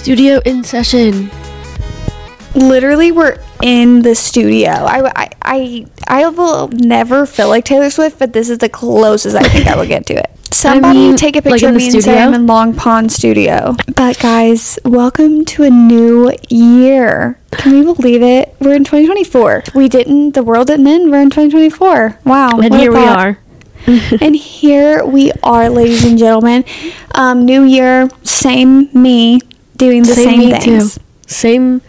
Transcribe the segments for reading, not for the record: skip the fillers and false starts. Studio in session. Literally, we're in the studio. I will never feel like Taylor Swift, but this is the closest I think I will get to it. Somebody take a picture of me and say I'm in Long Pond Studio. But guys, welcome to a new year. Can we believe it? We're in 2024. The world didn't end. We're in 2024. Wow. And here we are. And here we are, ladies and gentlemen. New year, same me doing the same things. Too.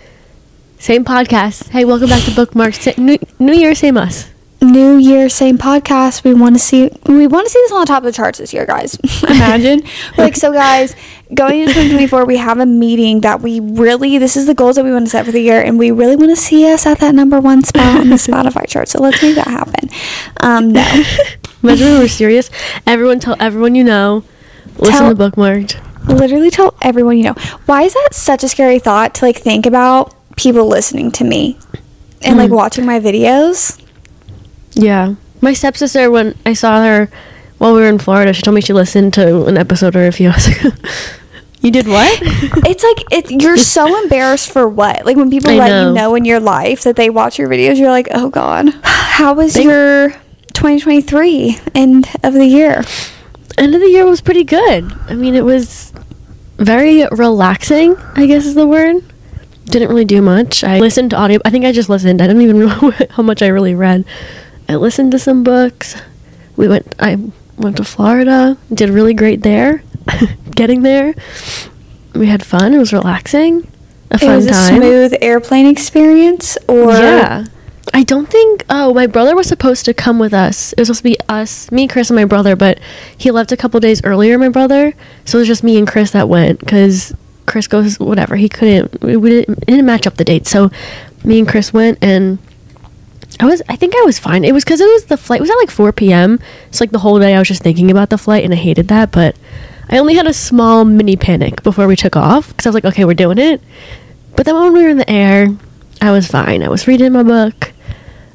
Same podcast. Hey, welcome back to Bookmarked. New year, same us. New year, same podcast. We want to see this on the top of the charts this year, guys. Imagine. So guys, going into 2024, we have a meeting that this is the goals that we want to set for the year, and we really want to see us at that number one spot on the Spotify chart. So let's make that happen. No. Imagine when we're serious. Tell everyone you know. Listen to Bookmarked. Literally tell everyone you know. Why is that such a scary thought to think about people listening to me and watching my videos? Yeah, my stepsister, when I saw her while we were in Florida, she told me she listened to an episode or a few hours ago. You did what? You're so embarrassed for what? When people you know in your life that they watch your videos, you're like, oh God, how was your 2023 end of the year? End of the year was pretty good. I mean, it was very relaxing, I guess is the word. Didn't really do much. I listened to audio. I think I just listened. I don't even know how much I really read. I listened to some books. I went to Florida. Did really great there. Getting there. We had fun. It was relaxing. It was a fun time. A smooth airplane experience? Or yeah. I don't think... Oh, my brother was supposed to come with us. It was supposed to be us, me, Chris, and my brother, but he left a couple days earlier, my brother. So it was just me and Chris that went because Chris goes, whatever. He couldn't... It didn't match up the date. So me and Chris went and... I think I was fine. It was because the flight was at 4 p.m. So the whole day I was just thinking about the flight and I hated that. But I only had a small mini panic before we took off because I was okay, we're doing it. But then when we were in the air, I was fine. I was reading my book.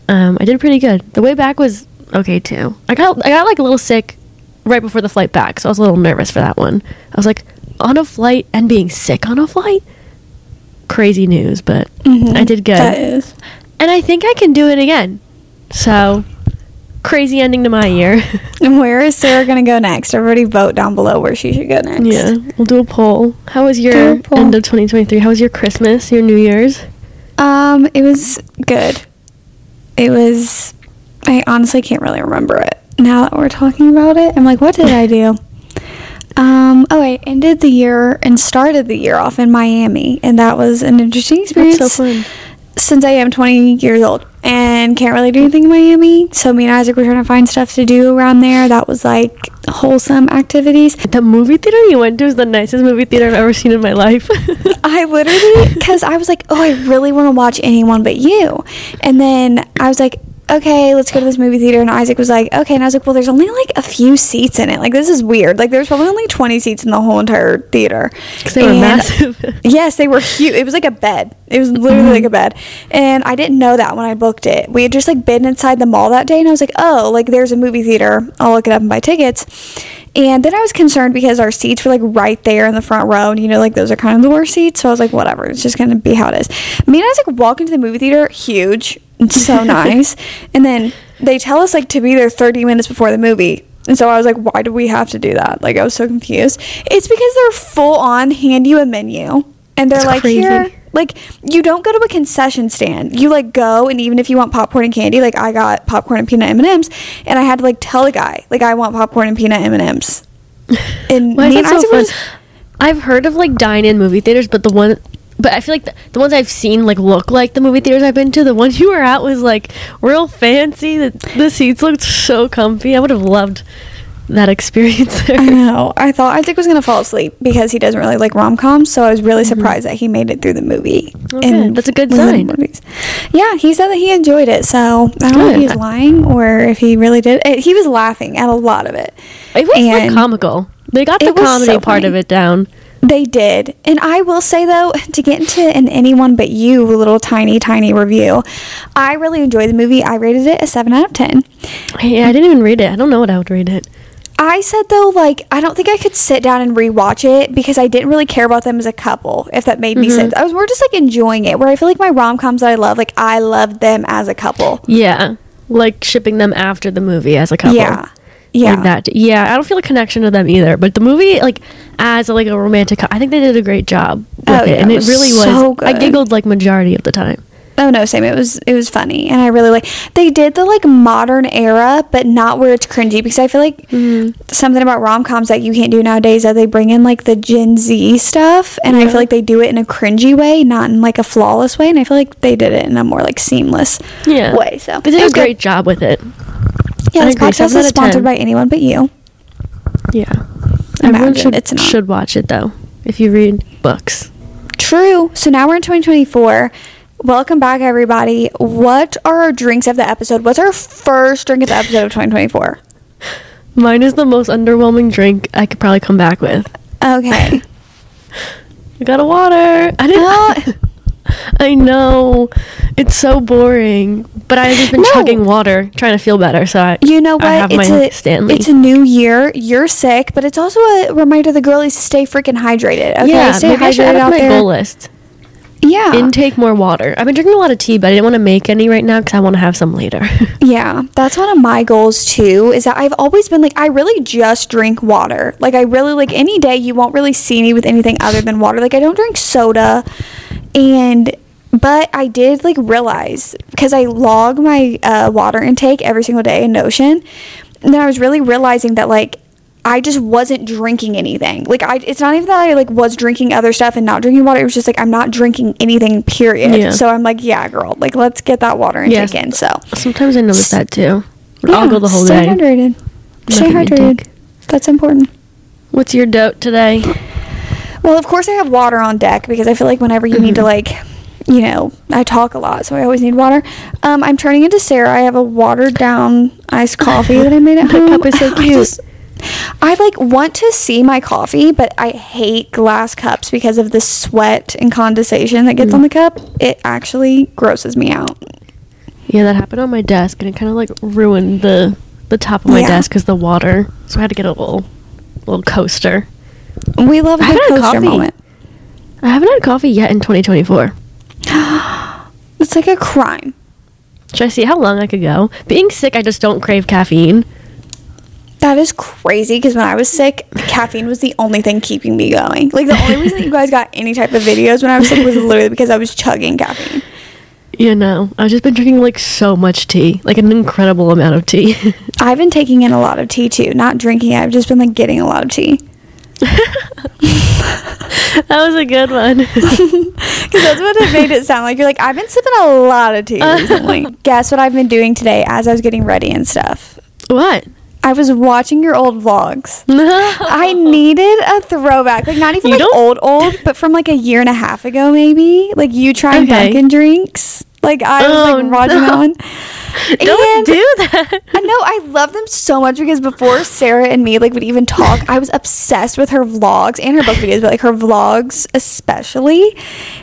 I did pretty good. The way back was okay too. I got a little sick right before the flight back, so I was a little nervous for that one. I was on a flight and being sick on a flight, crazy news. But I did good. That is. And I think I can do it again. So, crazy ending to my year. And where is Sarah going to go next? Everybody vote down below where she should go next. Yeah, we'll do a poll. How was your end of 2023? How was your Christmas, your New Year's? It was good. I honestly can't really remember it. Now that we're talking about it, I'm what did I do? I ended the year and started the year off in Miami. And that was an interesting experience. That's so fun. Since I am 20 years old and can't really do anything in Miami, so me and Isaac were trying to find stuff to do around there that was wholesome activities. The movie theater you went to is the nicest movie theater I've ever seen in my life. I literally, because I was I really want to watch Anyone But You. And then I was okay, let's go to this movie theater. And Isaac was okay. And I was well, there's only a few seats in it. This is weird. There's probably only 20 seats in the whole entire theater. Because they were massive. Yes, they were huge. It was a bed. It was literally a bed. And I didn't know that when I booked it. We had just been inside the mall that day. And I was there's a movie theater. I'll look it up and buy tickets. And then I was concerned because our seats were right there in the front row. And those are kind of the worst seats. So I was whatever. It's just going to be how it is. Me and Isaac walk into the movie theater, huge. So nice. And then they tell us to be there 30 minutes before the movie, and so I was why do we have to do that? I was so confused. It's because they're full on hand you a menu and they're crazy. Here you don't go to a concession stand, you go, and even if you want popcorn and candy, I got popcorn and peanut M&Ms, and I had to tell the guy I want popcorn and peanut M&Ms. And why is that so fun? I've heard of dine-in movie theaters, but But I feel the ones I've seen look like the movie theaters I've been to. The one you were at was real fancy. The seats looked so comfy. I would have loved that experience there. I know. I thought Isaac was going to fall asleep because he doesn't really like rom-coms. So I was really surprised that he made it through the movie. Okay. And that's a good sign. Yeah, he said that he enjoyed it. So I don't know if he's lying or if he really did. He was laughing at a lot of it. It was comical. They got the comedy part of it down. They did. And I will say, though, to get into an Anyone But You little tiny review, I really enjoyed the movie. I rated it a 7 out of 10. Yeah, I didn't even read it. I don't know what I would rate it. I said, though, like, I don't think I could sit down and rewatch it because I didn't really care about them as a couple, if that made me sense. I was more just, like, enjoying it, where I feel like my rom-coms that I love, like, I loved them as a couple. Yeah. Like, shipping them after the movie as a couple. Yeah. Yeah. Like that. Yeah, I don't feel a connection to them either. But the movie, like, as, like, a romantic couple, I think they did a great job with it. Yeah, and it really was so good. I giggled, like, majority of the time. Oh, no, same. It was funny, and I really like... They did the, like, modern era, but not where it's cringy, because I feel like something about rom-coms that you can't do nowadays, that they bring in, like, the Gen Z stuff, and I feel like they do it in a cringy way, not in, like, a flawless way, and I feel like they did it in a more, like, seamless way, so... They did a great job with it. Yeah, this podcast is sponsored by Anyone But You. Yeah. Everyone should watch it, though, if you read books. True. So now we're in 2024... Welcome back, everybody. What are our drinks of the episode? What's our first drink of the episode of 2024? Mine is the most underwhelming drink I could probably come back with. Okay. I got a water. I know. It's so boring. But I've just been chugging water, trying to feel better. So I have my Stanley. It's a new year. You're sick. But it's also a reminder to the girlies to stay freaking hydrated. Okay? Yeah, stay hydrated out there. My goal list. Yeah. Intake more water. I've been drinking a lot of tea, but I didn't want to make any right now because I want to have some later. Yeah. That's one of my goals, too, is that I've always been, like, I really just drink water. Like, I really, like, any day you won't really see me with anything other than water. Like, I don't drink soda. But I did, like, realize, because I log my water intake every single day in Notion, and then I was really realizing that, like, I just wasn't drinking anything. Like, it's not even that I, like, was drinking other stuff and not drinking water. It was just, like, I'm not drinking anything, period. Yeah. So I'm like, yeah, girl. Like, let's get that water intake in. So sometimes I notice that, too. Yeah, I'll go the whole day. Stay hydrated. That's important. What's your dote today? Well, of course I have water on deck because I feel like whenever you need to, like... You know, I talk a lot, so I always need water. I'm turning into Sarah. I have a watered-down iced coffee that I made at home. The cup is so cute. I like want to see my coffee, but I hate glass cups because of the sweat and condensation that gets on the cup. It actually grosses me out. Yeah, that happened on my desk, and it kind of like ruined the top of my desk because the water. So I had to get a little coaster. We love a coaster moment. I haven't had coffee yet in 2024. It's like a crime. Should I see how long I could go? Being sick, I just don't crave caffeine. That is crazy, because when I was sick, caffeine was the only thing keeping me going. Like, the only reason that you guys got any type of videos when I was sick was literally because I was chugging caffeine. You know, I've just been drinking, like, so much tea. Like, an incredible amount of tea. I've been taking in a lot of tea, too. Not drinking it. I've just been, like, getting a lot of tea. That was a good one. Because that's what it made it sound like. You're like, I've been sipping a lot of tea recently. Guess what I've been doing today as I was getting ready and stuff? What? I was watching your old vlogs. I needed a throwback. Like, not even you like old, but from like a year and a half ago, maybe. Like, you trying Dunkin' drinks. Like, I was like watching that one. Don't do that. I know. I love them so much because before Sarah and me like would even talk, I was obsessed with her vlogs and her book videos, but like her vlogs especially.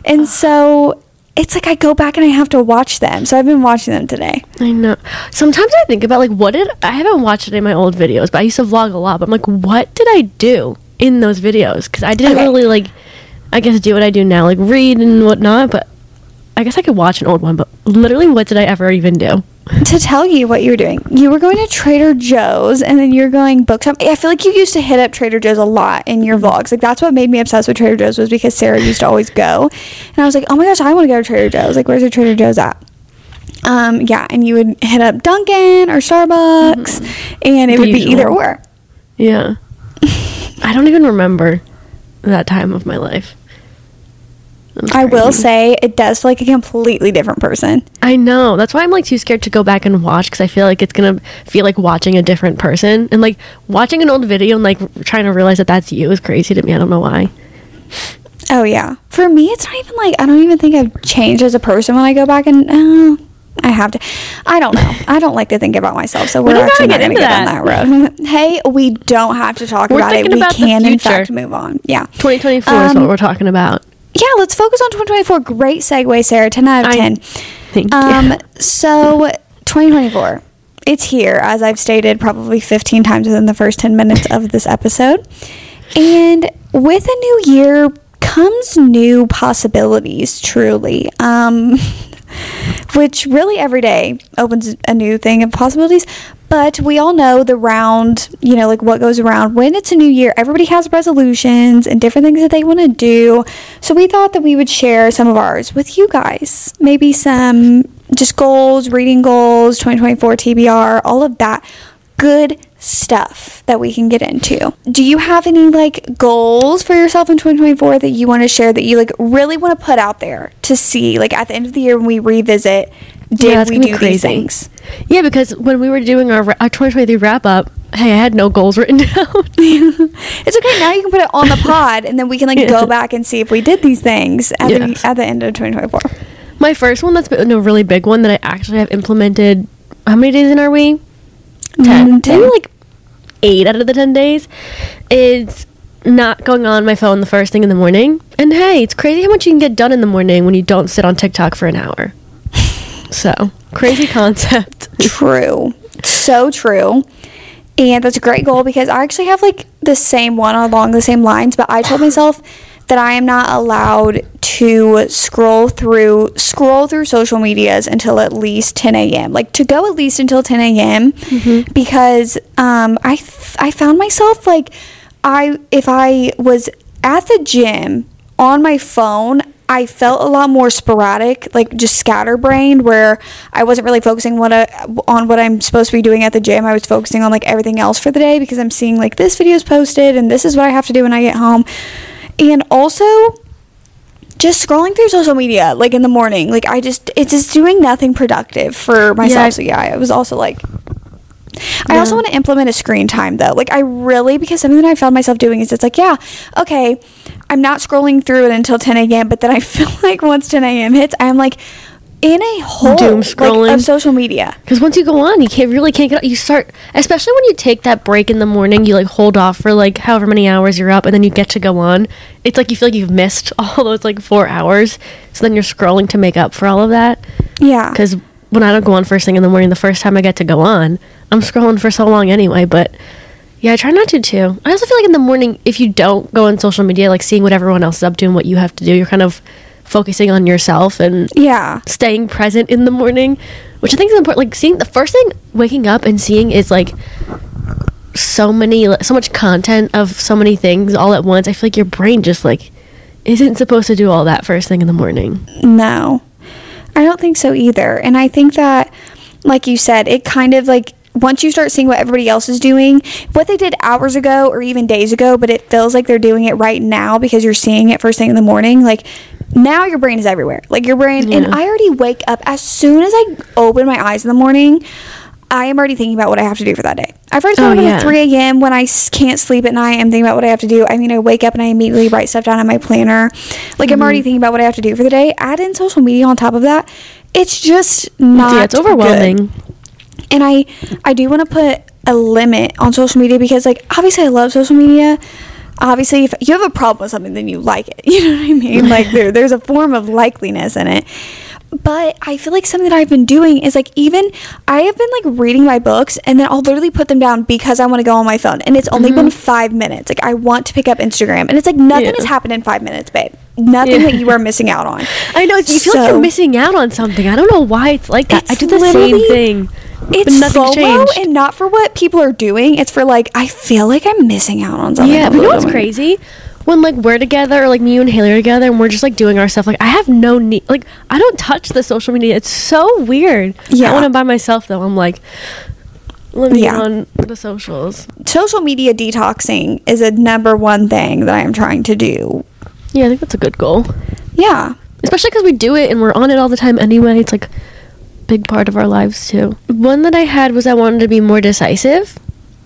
And so it's like I go back and I have to watch them. So I've been watching them today. I know. Sometimes I think about like I haven't watched it in my old videos, but I used to vlog a lot. But I'm like, what did I do in those videos? Because I didn't really like, I guess do what I do now, like read and whatnot. But I guess I could watch an old one. But literally, what did I ever even do? To tell you what you were doing. You were going to Trader Joe's and then you're going bookshop. I feel like you used to hit up Trader Joe's a lot in your vlogs. Like that's what made me obsessed with Trader Joe's was because Sarah used to always go. And I was like, oh my gosh, I want to go to Trader Joe's. Like where's the Trader Joe's at? Yeah, and you would hit up Dunkin' or Starbucks and it would be either or. Yeah. I don't even remember that time of my life. I will say it does feel like a completely different person. I know. That's why I'm like too scared to go back and watch because I feel like it's going to feel like watching a different person. And like watching an old video and like trying to realize that that's you is crazy to me. I don't know why. Oh, yeah. For me, it's not even like I don't even think I've changed as a person when I go back and I have to. I don't know. I don't like to think about myself. So we're actually not going to get on that road. Hey, we don't have to talk about it. We can, in fact, move on. Yeah. 2024 is what we're talking about. Yeah, let's focus on 2024. Great segue, Sarah. 10 out of 10. Thank you. So, 2024. It's here, as I've stated probably 15 times within the first 10 minutes of this episode. And with a new year comes new possibilities, truly. Which really every day opens a new thing of possibilities. But we all know the round, you know, like what goes around when it's a new year. Everybody has resolutions and different things that they want to do. So we thought that we would share some of ours with you guys. Maybe some just goals, reading goals, 2024 TBR, all of that good stuff that we can get into. Do you have any like goals for yourself in 2024 that you want to share, that you like really want to put out there to see, like at the end of the year when we revisit? Did we do these things? Yeah, because when we were doing our 2023 wrap up, hey, I had no goals written down. It's okay. Now you can put it on the pod, and then we can like go back and see if we did these things at the end of 2024. My first one that's been a really big one that I actually have implemented. How many days in are we? 10. 10. Maybe like 8 out of the 10 days is not going on my phone the first thing in the morning. And hey, it's crazy how much you can get done in the morning when you don't sit on TikTok for an hour. So, crazy concept. True. So true. And that's a great goal, because I actually have like the same one along the same lines, but I told myself that I am not allowed to scroll through social medias until at least 10 a.m. Like to go at least until 10 a.m. Mm-hmm. Because I found myself like if I was at the gym on my phone, I felt a lot more sporadic, like just scatterbrained, where I wasn't really focusing on what I'm supposed to be doing at the gym. I was focusing on like everything else for the day, because I'm seeing like this video is posted and this is what I have to do when I get home. And also just scrolling through social media like in the morning, like it's just doing nothing productive for myself. Yeah. So yeah, it was also like, I also want to implement a screen time though. Like I really, because something that I found myself doing is it's like, yeah, okay, I'm not scrolling through it until 10 a.m. But then I feel like once 10 a.m. hits, I'm like in a hole like, of social media. Because once you go on, you really can't get out. You start, especially when you take that break in the morning, you like hold off for like however many hours you're up, and then you get to go on. It's like you feel like you've missed all those like 4 hours. So then you're scrolling to make up for all of that. Yeah. Because when I don't go on first thing in the morning, the first time I get to go on, I'm scrolling for so long anyway, but yeah, I try not to too. I also feel like in the morning, if you don't go on social media, like seeing what everyone else is up to and what you have to do, you're kind of focusing on yourself and staying present in the morning, which I think is important. Like seeing the first thing, waking up and seeing is like so much content of so many things all at once. I feel like your brain just like isn't supposed to do all that first thing in the morning. No, I don't think so either. And I think that, like you said, it kind of like, once you start seeing what everybody else is doing, what they did hours ago or even days ago, but it feels like they're doing it right now because you're seeing it first thing in the morning, like now your brain is everywhere. Like your brain, and I already wake up, as soon as I open my eyes in the morning, I am already thinking about what I have to do for that day. I first wake up at 3 a.m. when I can't sleep at night. I'm thinking about what I have to do. I mean, I wake up and I immediately write stuff down on my planner. Like I'm already thinking about what I have to do for the day. Add in social media on top of that. It's just not it's overwhelming. Good. And I do want to put a limit on social media, because, like, obviously I love social media. Obviously, if you have a problem with something, then you like it. You know what I mean? Like, there's a form of likeliness in it. But I feel like something that I've been doing is, like, even I have been, like, reading my books, and then I'll literally put them down because I want to go on my phone. And it's only been 5 minutes. Like, I want to pick up Instagram. And it's like nothing has happened in 5 minutes, babe. Nothing that you are missing out on. I know. You feel like you're missing out on something. I don't know why it's like that. I do the same thing. It's FOMO changed. And not for what people are doing. It's for like, I feel like I'm missing out on something. Yeah, but you know what's crazy? When like we're together, or like me and Haley are together, and we're just like doing our stuff, like I have no need, like I don't touch the social media. It's so weird. Yeah. I want to by myself though. I'm like, let me get on the socials. Social media detoxing is a number one thing that I am trying to do. Yeah, I think that's a good goal. Yeah. Especially because we do it and we're on it all the time anyway. It's like big part of our lives too. One that I had was I wanted to be more decisive.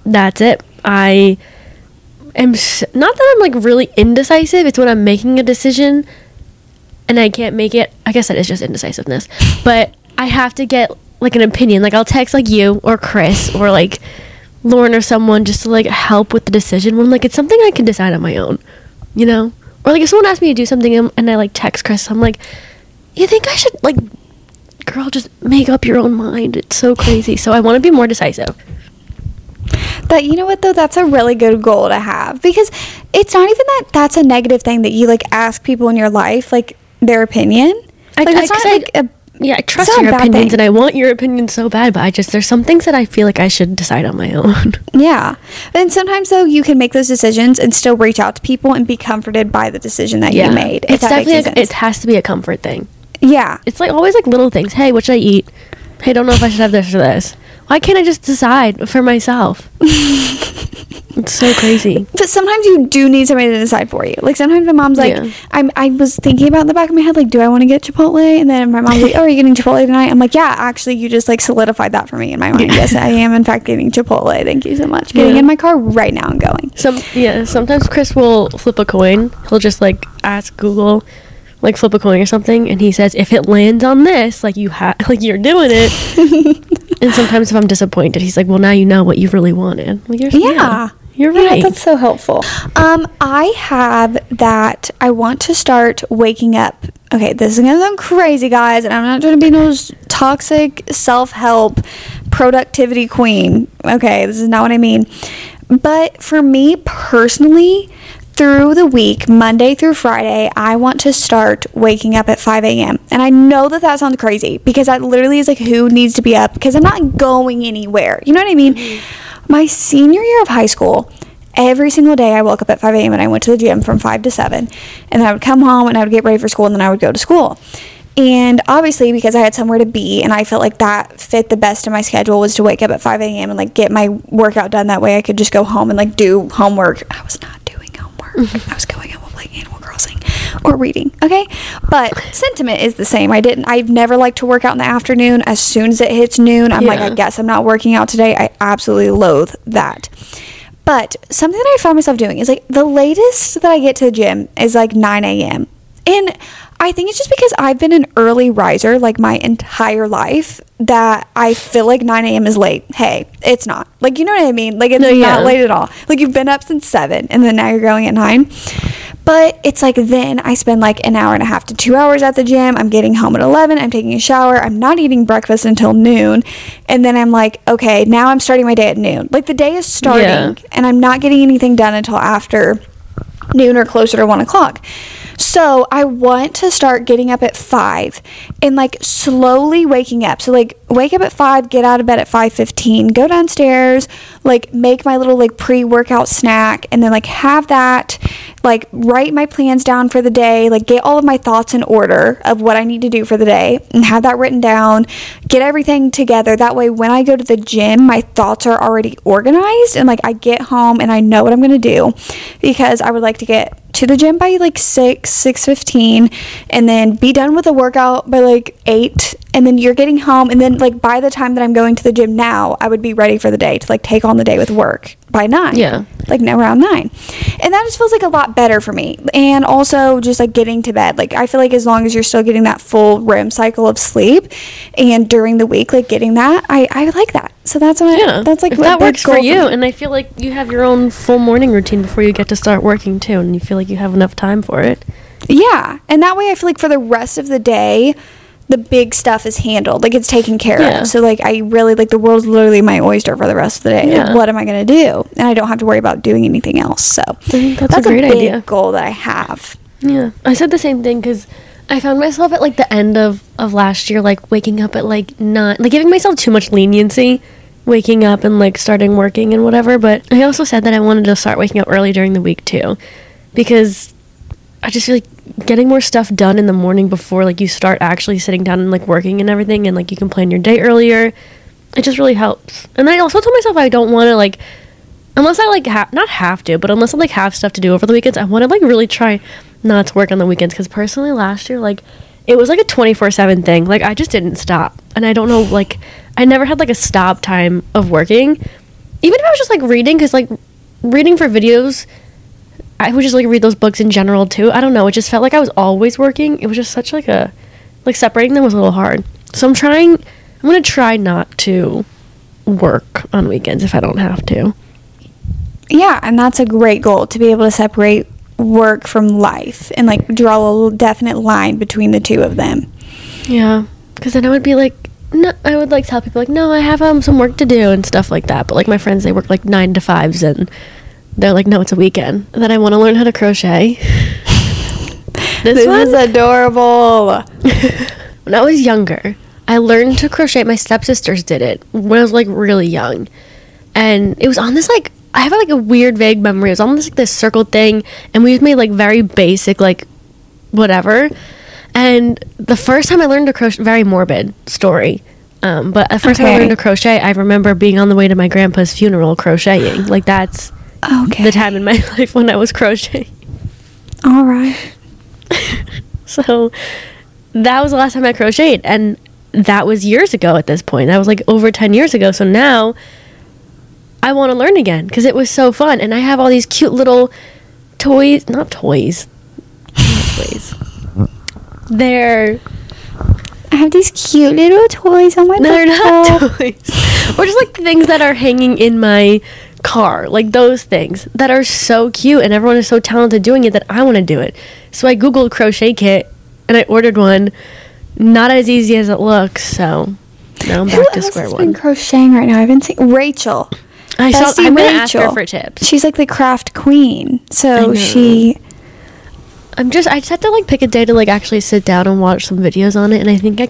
That's it. I am not that I'm like really indecisive. It's when I'm making a decision and I can't make it. I guess that is just indecisiveness. But I have to get like an opinion. Like I'll text like you or Chris or like Lauren or someone just to like help with the decision. When like it's something I can decide on my own, you know? Or like if someone asks me to do something and I like text Chris, I'm like, you think I should like girl, just make up your own mind. It's so crazy. So I want to be more decisive. But you know what, though? That's a really good goal to have, because it's not even that that's a negative thing that you, like, ask people in your life, like, their opinion. I trust your opinions and I want your opinion so bad, but there's some things that I feel like I should decide on my own. Yeah. And sometimes, though, you can make those decisions and still reach out to people and be comforted by the decision that you made. It's definitely, it has to be a comfort thing. Yeah. It's like always like little things. Hey, what should I eat? Hey, I don't know if I should have this or this. Why can't I just decide for myself? It's so crazy. But sometimes you do need somebody to decide for you. Like, sometimes my mom's like, I was thinking about in the back of my head, like, do I want to get Chipotle? And then my mom's like, oh, are you getting Chipotle tonight? I'm like, yeah, actually, you just, like, solidified that for me in my mind. Yes, I am, in fact, getting Chipotle. Thank you so much. Getting in my car right now and going. Sometimes Chris will flip a coin. He'll just, like, ask Google, like, flip a coin or something. And he says, if it lands on this, like, you're doing it. And sometimes if I'm disappointed, he's like, well, now you know what you really wanted. Well, you're yeah. You're right. Yeah, that's so helpful. I have that. I want to start waking up. Okay, this is going to sound crazy, guys, and I'm not trying to be no toxic self-help productivity queen. Okay, this is not what I mean. But for me personally, through the week, Monday through Friday, I want to start waking up at 5 a.m. And I know that sounds crazy, because that literally is like, who needs to be up? Because I'm not going anywhere. You know what I mean? Mm-hmm. My senior year of high school, every single day I woke up at 5 a.m. and I went to the gym from 5 to 7. And then I would come home and I would get ready for school, and then I would go to school. And obviously, because I had somewhere to be and I felt like that fit the best in my schedule, was to wake up at 5 a.m. and, like, get my workout done. That way I could just go home and, like, do homework. I was not doing homework. Mm-hmm. I was going home and playing Animal Crossing or reading, okay? But sentiment is the same. I've never liked to work out in the afternoon. As soon as it hits noon, I'm like, I guess I'm not working out today. I absolutely loathe that. But something that I found myself doing is, like, the latest that I get to the gym is like 9 a.m. And I think it's just because I've been an early riser, like, my entire life, that I feel like 9 a.m. is late. Hey, it's not. Like, you know what I mean? Like, it's not late at all. Like, you've been up since 7, and then now you're going at 9. But it's like, then I spend like an hour and a half to 2 hours at the gym. I'm getting home at 11. I'm taking a shower. I'm not eating breakfast until noon. And then I'm like, okay, now I'm starting my day at noon. Like, the day is starting, and I'm not getting anything done until after noon or closer to 1 o'clock. So I want to start getting up at 5 and, like, slowly waking up. So, like, wake up at 5, get out of bed at 5:15, go downstairs, like, make my little, like, pre-workout snack, and then, like, have that, like, write my plans down for the day, like, get all of my thoughts in order of what I need to do for the day and have that written down, get everything together. That way, when I go to the gym, my thoughts are already organized, and, like, I get home and I know what I'm going to do, because I would like to get to the gym by like 6:15, and then be done with the workout by like 8, and then you're getting home, and then, like, by the time that I'm going to the gym now, I would be ready for the day to, like, take on the day with work by 9, like, now around 9. And that just feels like a lot better for me. And also just, like, getting to bed, like, I feel like as long as you're still getting that full REM cycle of sleep, and during the week, like, getting that, I like that. So that's what that's like, if that works for you. And I feel like you have your own full morning routine before you get to start working too, and you feel like you have enough time for it. Yeah. And that way I feel like for the rest of the day, the big stuff is handled, like, it's taken care of. So, like, I really, like, the world's literally my oyster for the rest of the day. Like, what am I gonna do? And I don't have to worry about doing anything else. So I think that's a great idea. Goal that I have. I said the same thing, because I found myself at, like, the end of last year, like, waking up at like 9, like, giving myself too much leniency, waking up and, like, starting working and whatever. But I also said that I wanted to start waking up early during the week too, because I just feel like getting more stuff done in the morning before, like, you start actually sitting down and, like, working and everything, and, like, you can plan your day earlier. It just really helps. And I also told myself I don't want to, like, unless I, like, not have to, but unless I, like, have stuff to do over the weekends, I want to, like, really try not to work on the weekends, because personally last year, like, it was like a 24/7 thing. Like, I just didn't stop, and I don't know, like, I never had, like, a stop time of working, even if I was just, like, reading, because, like, reading for videos, I would just, like, read those books in general too. I don't know, it just felt like I was always working. It was just such, like, a, like, separating them was a little hard. So I'm gonna try not to work on weekends if I don't have to. Yeah, and that's a great goal, to be able to separate work from life and, like, draw a definite line between the two of them. Yeah, Because then I would be like, no, I would like tell people like, no, I have some work to do and stuff like that. But like my friends, they work like 9 to 5s and they're like, no, it's a weekend. And then I want to learn how to crochet. This is adorable. When I was younger, I learned to crochet. My stepsisters did it when I was like really young. And it was on this like, I have like a weird vague memory. It was almost like this circle thing. And we just made like very basic like whatever. And the first time I learned to crochet, very morbid story. But the first time I learned to crochet, I remember being on the way to my grandpa's funeral crocheting. Like that's the time in my life when I was crocheting. All right. So that was the last time I crocheted, and that was years ago at this point. That was like over 10 years ago. So now I want to learn again because it was so fun. And I have all these cute little toys. Not toys. I have these cute little toys on my bed. They're not toys. Or just like things that are hanging in my car, like those things that are so cute, and everyone is so talented doing it that I want to do it. So I googled crochet kit and I ordered one. Not as easy as it looks, so now I'm back to square one. Who else has been crocheting right now? I've been seeing Rachel. I'm going to ask her for tips. She's like the craft queen, so she... I just have to like pick a day to like actually sit down and watch some videos on it, and I think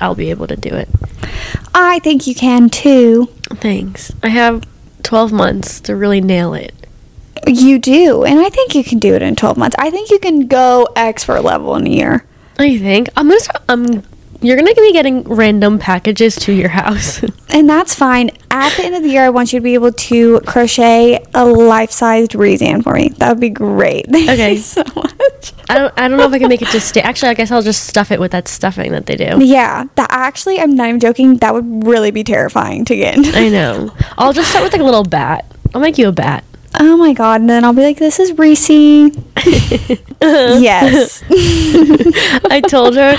I'll be able to do it. I think you can too. Thanks. I have 12 months to really nail it. You do, and I think you can do it in 12 months. I think you can go expert level in a year. I think I'm gonna start. You're gonna be getting random packages to your house, and that's fine. At the end of the year, I want you to be able to crochet a life-sized Reesean for me. That would be great. Thank you so much. I don't know if I can make it just stay. Actually, I guess I'll just stuff it with that stuffing that they do. Yeah, that actually, I'm not even joking. That would really be terrifying to get. I know. I'll just start with like a little bat. I'll make you a bat. Oh my god! And then I'll be like, "This is Reese." Yes. I told her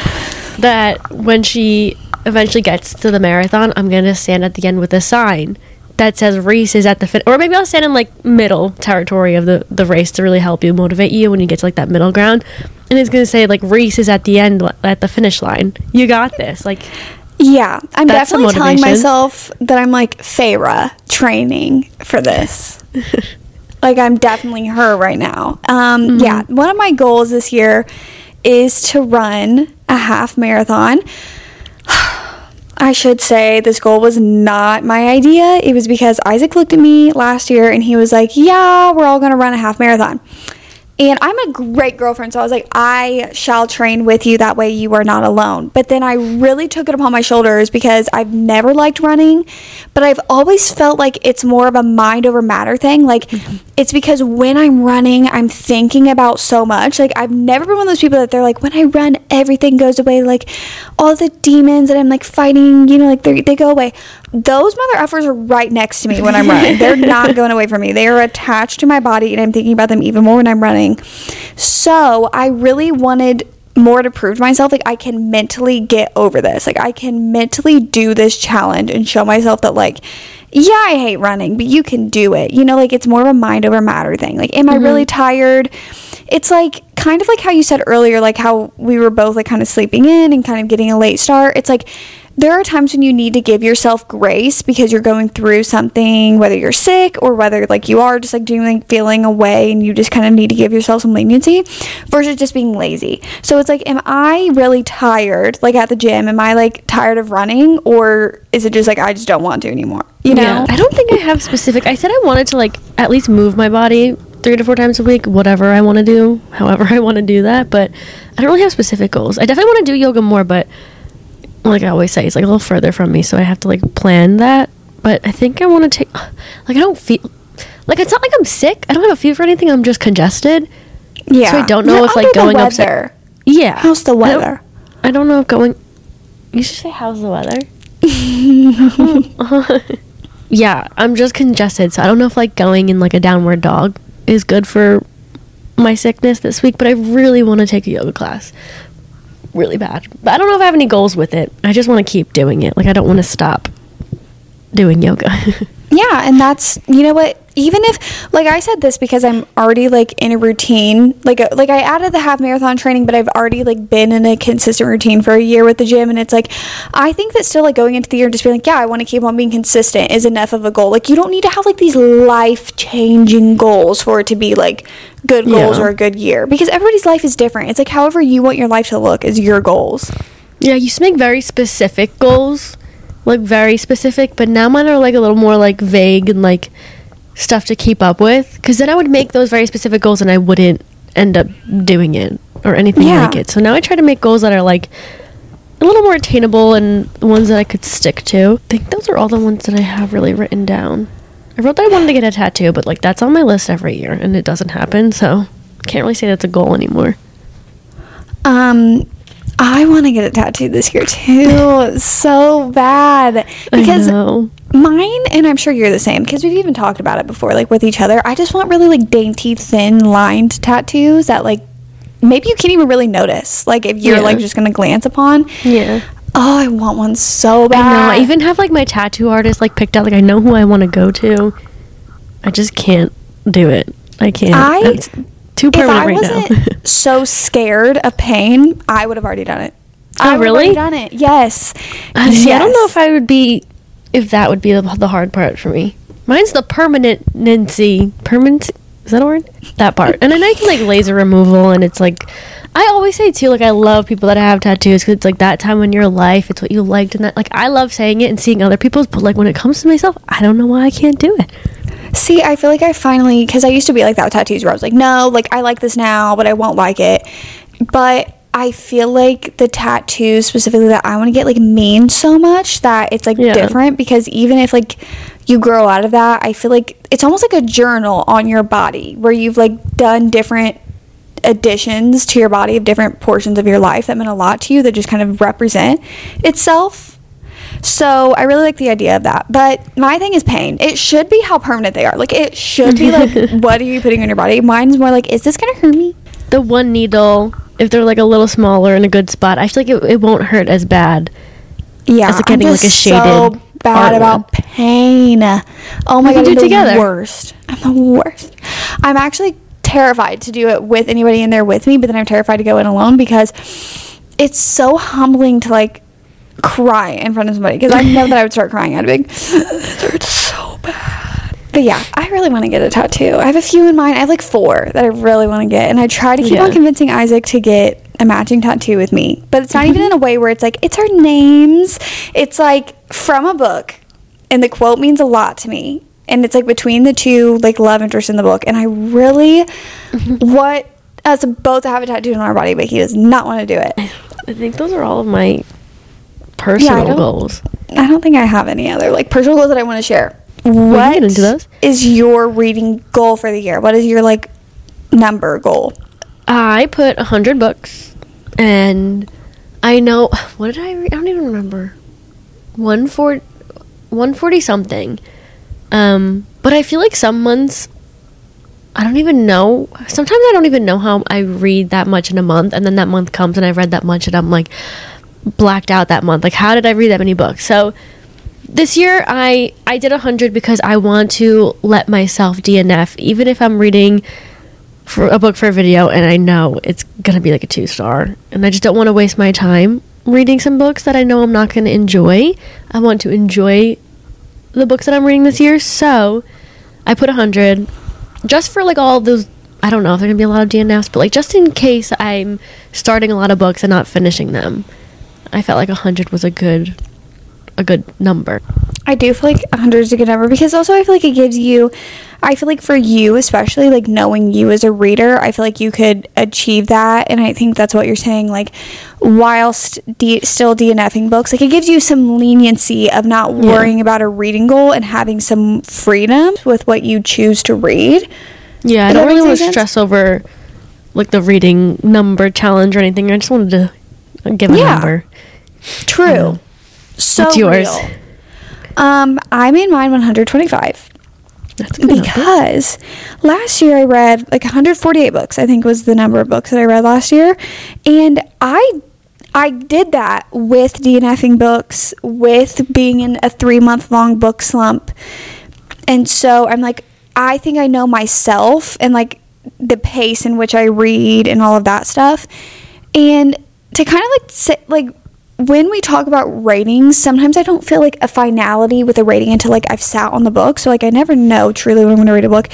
that when she eventually gets to the marathon, I'm gonna stand at the end with a sign that says Reese is at the finish, or maybe I'll stand in like middle territory of the race to really help you, motivate you when you get to like that middle ground, and it's gonna say like Reese is at the end, at the finish line. You got this. Like, yeah, I'm definitely telling myself that I'm like Feyre training for this. Like, I'm definitely her right now. Yeah, one of my goals this year is to run a half marathon. I should say this goal was not my idea. It was because Isaac looked at me last year and he was like, yeah, we're all gonna run a half marathon. And I'm a great girlfriend, so I was like, I shall train with you, that way you are not alone. But then I really took it upon my shoulders because I've never liked running, but I've always felt like it's more of a mind over matter thing. Like, it's because when I'm running, I'm thinking about so much. Like, I've never been one of those people that they're like, when I run, everything goes away. Like, all the demons that I'm, like, fighting, you know, like, they go away. Those mother effers are right next to me when I'm running. They're not going away from me. They are attached to my body, and I'm thinking about them even more when I'm running. So I really wanted more to prove to myself, like, I can mentally get over this. Like, I can mentally do this challenge and show myself that, like, yeah, I hate running, but you can do it. You know, like, it's more of a mind over matter thing. Like, am I really tired? It's like kind of like how you said earlier, like how we were both like kind of sleeping in and kind of getting a late start. It's like there are times when you need to give yourself grace because you're going through something, whether you're sick or whether like you are just like doing feeling away, and you just kind of need to give yourself some leniency versus just being lazy. So it's like, am I really tired? Like at the gym, am I like tired of running, or is it just like I just don't want to anymore? You know? Yeah. I don't think I have specific. I said I wanted to like at least move my body 3 to 4 times a week, whatever I want to do, however I want to do that. But I don't really have specific goals. I definitely want to do yoga more, but like I always say, it's like a little further from me, so I have to like plan that. But I think I want to take like, I don't feel like, it's not like I'm sick, I don't have a fever or anything, I'm just congested. Yeah, so I don't know if like going up there. Yeah, how's the weather? I don't know if going, you should say how's the weather. Yeah, I'm just congested, so I don't know if like going in like a downward dog is good for my sickness this week, but I really want to take a yoga class really bad. But I don't know if I have any goals with it. I just want to keep doing it. Like, I don't want to stop doing yoga. Yeah, and that's, you know what, even if, like, I said this because I'm already, like, in a routine, like I added the half marathon training, but I've already, like, been in a consistent routine for a year with the gym, and it's, like, I think that still, like, going into the year and just being, like, yeah, I want to keep on being consistent is enough of a goal. Like, you don't need to have, like, these life-changing goals for it to be, like, good goals or a good year, because everybody's life is different. It's, like, however you want your life to look is your goals. Yeah, you used to make very specific goals, like, very specific, but now mine are, like, a little more, like, vague and, like, stuff to keep up with, because then I would make those very specific goals and I wouldn't end up doing it or anything like it. So now I try to make goals that are like a little more attainable and ones that I could stick to. I think those are all the ones that I have really written down. I wrote that I wanted to get a tattoo, but like that's on my list every year and it doesn't happen, so can't really say that's a goal anymore. I want to get a tattoo this year too so bad, because I know. Mine, and I'm sure you're the same because we've even talked about it before, like with each other, I just want really like dainty thin lined tattoos that like maybe you can't even really notice, like if you're like just gonna glance upon. Oh, I want one so bad. I know. I even have like my tattoo artist like picked out, like I know who I want to go to. I just can't do it. I can't. If I wasn't so scared of pain, I would have already done it. Oh, really? I would have done it. Yes. I don't know if I would be. If that would be the hard part for me. Mine's the permanency. Permanent. Is that a word? That part. And then I can like laser removal, and it's like I always say too, like I love people that have tattoos because it's like that time in your life, it's what you liked, and that like I love saying it and seeing other people's, but like when it comes to myself, I don't know why I can't do it. See, I feel like I finally, because I used to be like that with tattoos where I was like, no, like I like this now, but I won't like it. But I feel like the tattoos specifically that I want to get like mean so much that it's like different, because even if like you grow out of that, I feel like it's almost like a journal on your body where you've like done different additions to your body of different portions of your life that meant a lot to you that just kind of represent itself. So I really like the idea of that, but my thing is pain. It should be how permanent they are. Like it should be like what are you putting on your body? Mine's more like, is this gonna hurt me? The one needle, if they're like a little smaller in a good spot, I feel like it won't hurt as bad. Yeah, as like getting like a shaded. I'm so bad about pain. Oh my god, I'm the worst. I'm the worst. I'm actually terrified to do it with anybody in there with me, but then I'm terrified to go in alone because it's so humbling to like cry in front of somebody, because I know that I would start crying. I'd be like, "This hurts so bad." But yeah, I really want to get a tattoo. I have a few in mind. I have like 4 that I really want to get. And I try to keep on convincing Isaac to get a matching tattoo with me. But it's not even in a way where it's like, it's our names. It's like from a book. And the quote means a lot to me. And it's like between the two like love interests in the book. And I really want us both to have a tattoo on our body, but he does not want to do it. I think those are all of my personal goals. I don't think I have any other like personal goals that I want to share. What is your reading goal for the year? What is your like number goal? I put 100 books, and I know, what did I read? I don't even remember. 140 something. But I feel like some months I don't even know. Sometimes I don't even know how I read that much in a month, and then that month comes and I've read that much and I'm like blacked out that month. Like, how did I read that many books? So this year, I did 100 because I want to let myself DNF, even if I'm reading for a book for a video and I know it's going to be like a 2-star. And I just don't want to waste my time reading some books that I know I'm not going to enjoy. I want to enjoy the books that I'm reading this year. So I put 100 just for like all those. I don't know if there are going to be a lot of DNFs, but like just in case I'm starting a lot of books and not finishing them. I felt like 100 was a good number. I do feel like 100 is a good number, because also I feel like it gives you, I feel like for you especially, like knowing you as a reader, I feel like you could achieve that, and I think that's what you're saying, like whilst still DNFing books, like it gives you some leniency of not worrying about a reading goal and having some freedom with what you choose to read. Yeah, I don't really want to stress over like the reading number challenge or anything. I just wanted to give a number. True. So what's yours? Real. I made mine 125. That's a good number. Because last year I read like 148 books, I think was the number of books that I read last year. And I did that with DNFing books, with being in a 3-month long book slump. And so I'm like, I think I know myself and like the pace in which I read and all of that stuff. And to kind of like sit, like when we talk about ratings, sometimes I don't feel like a finality with a rating until like I've sat on the book. So like I never know truly when I'm going to read a book.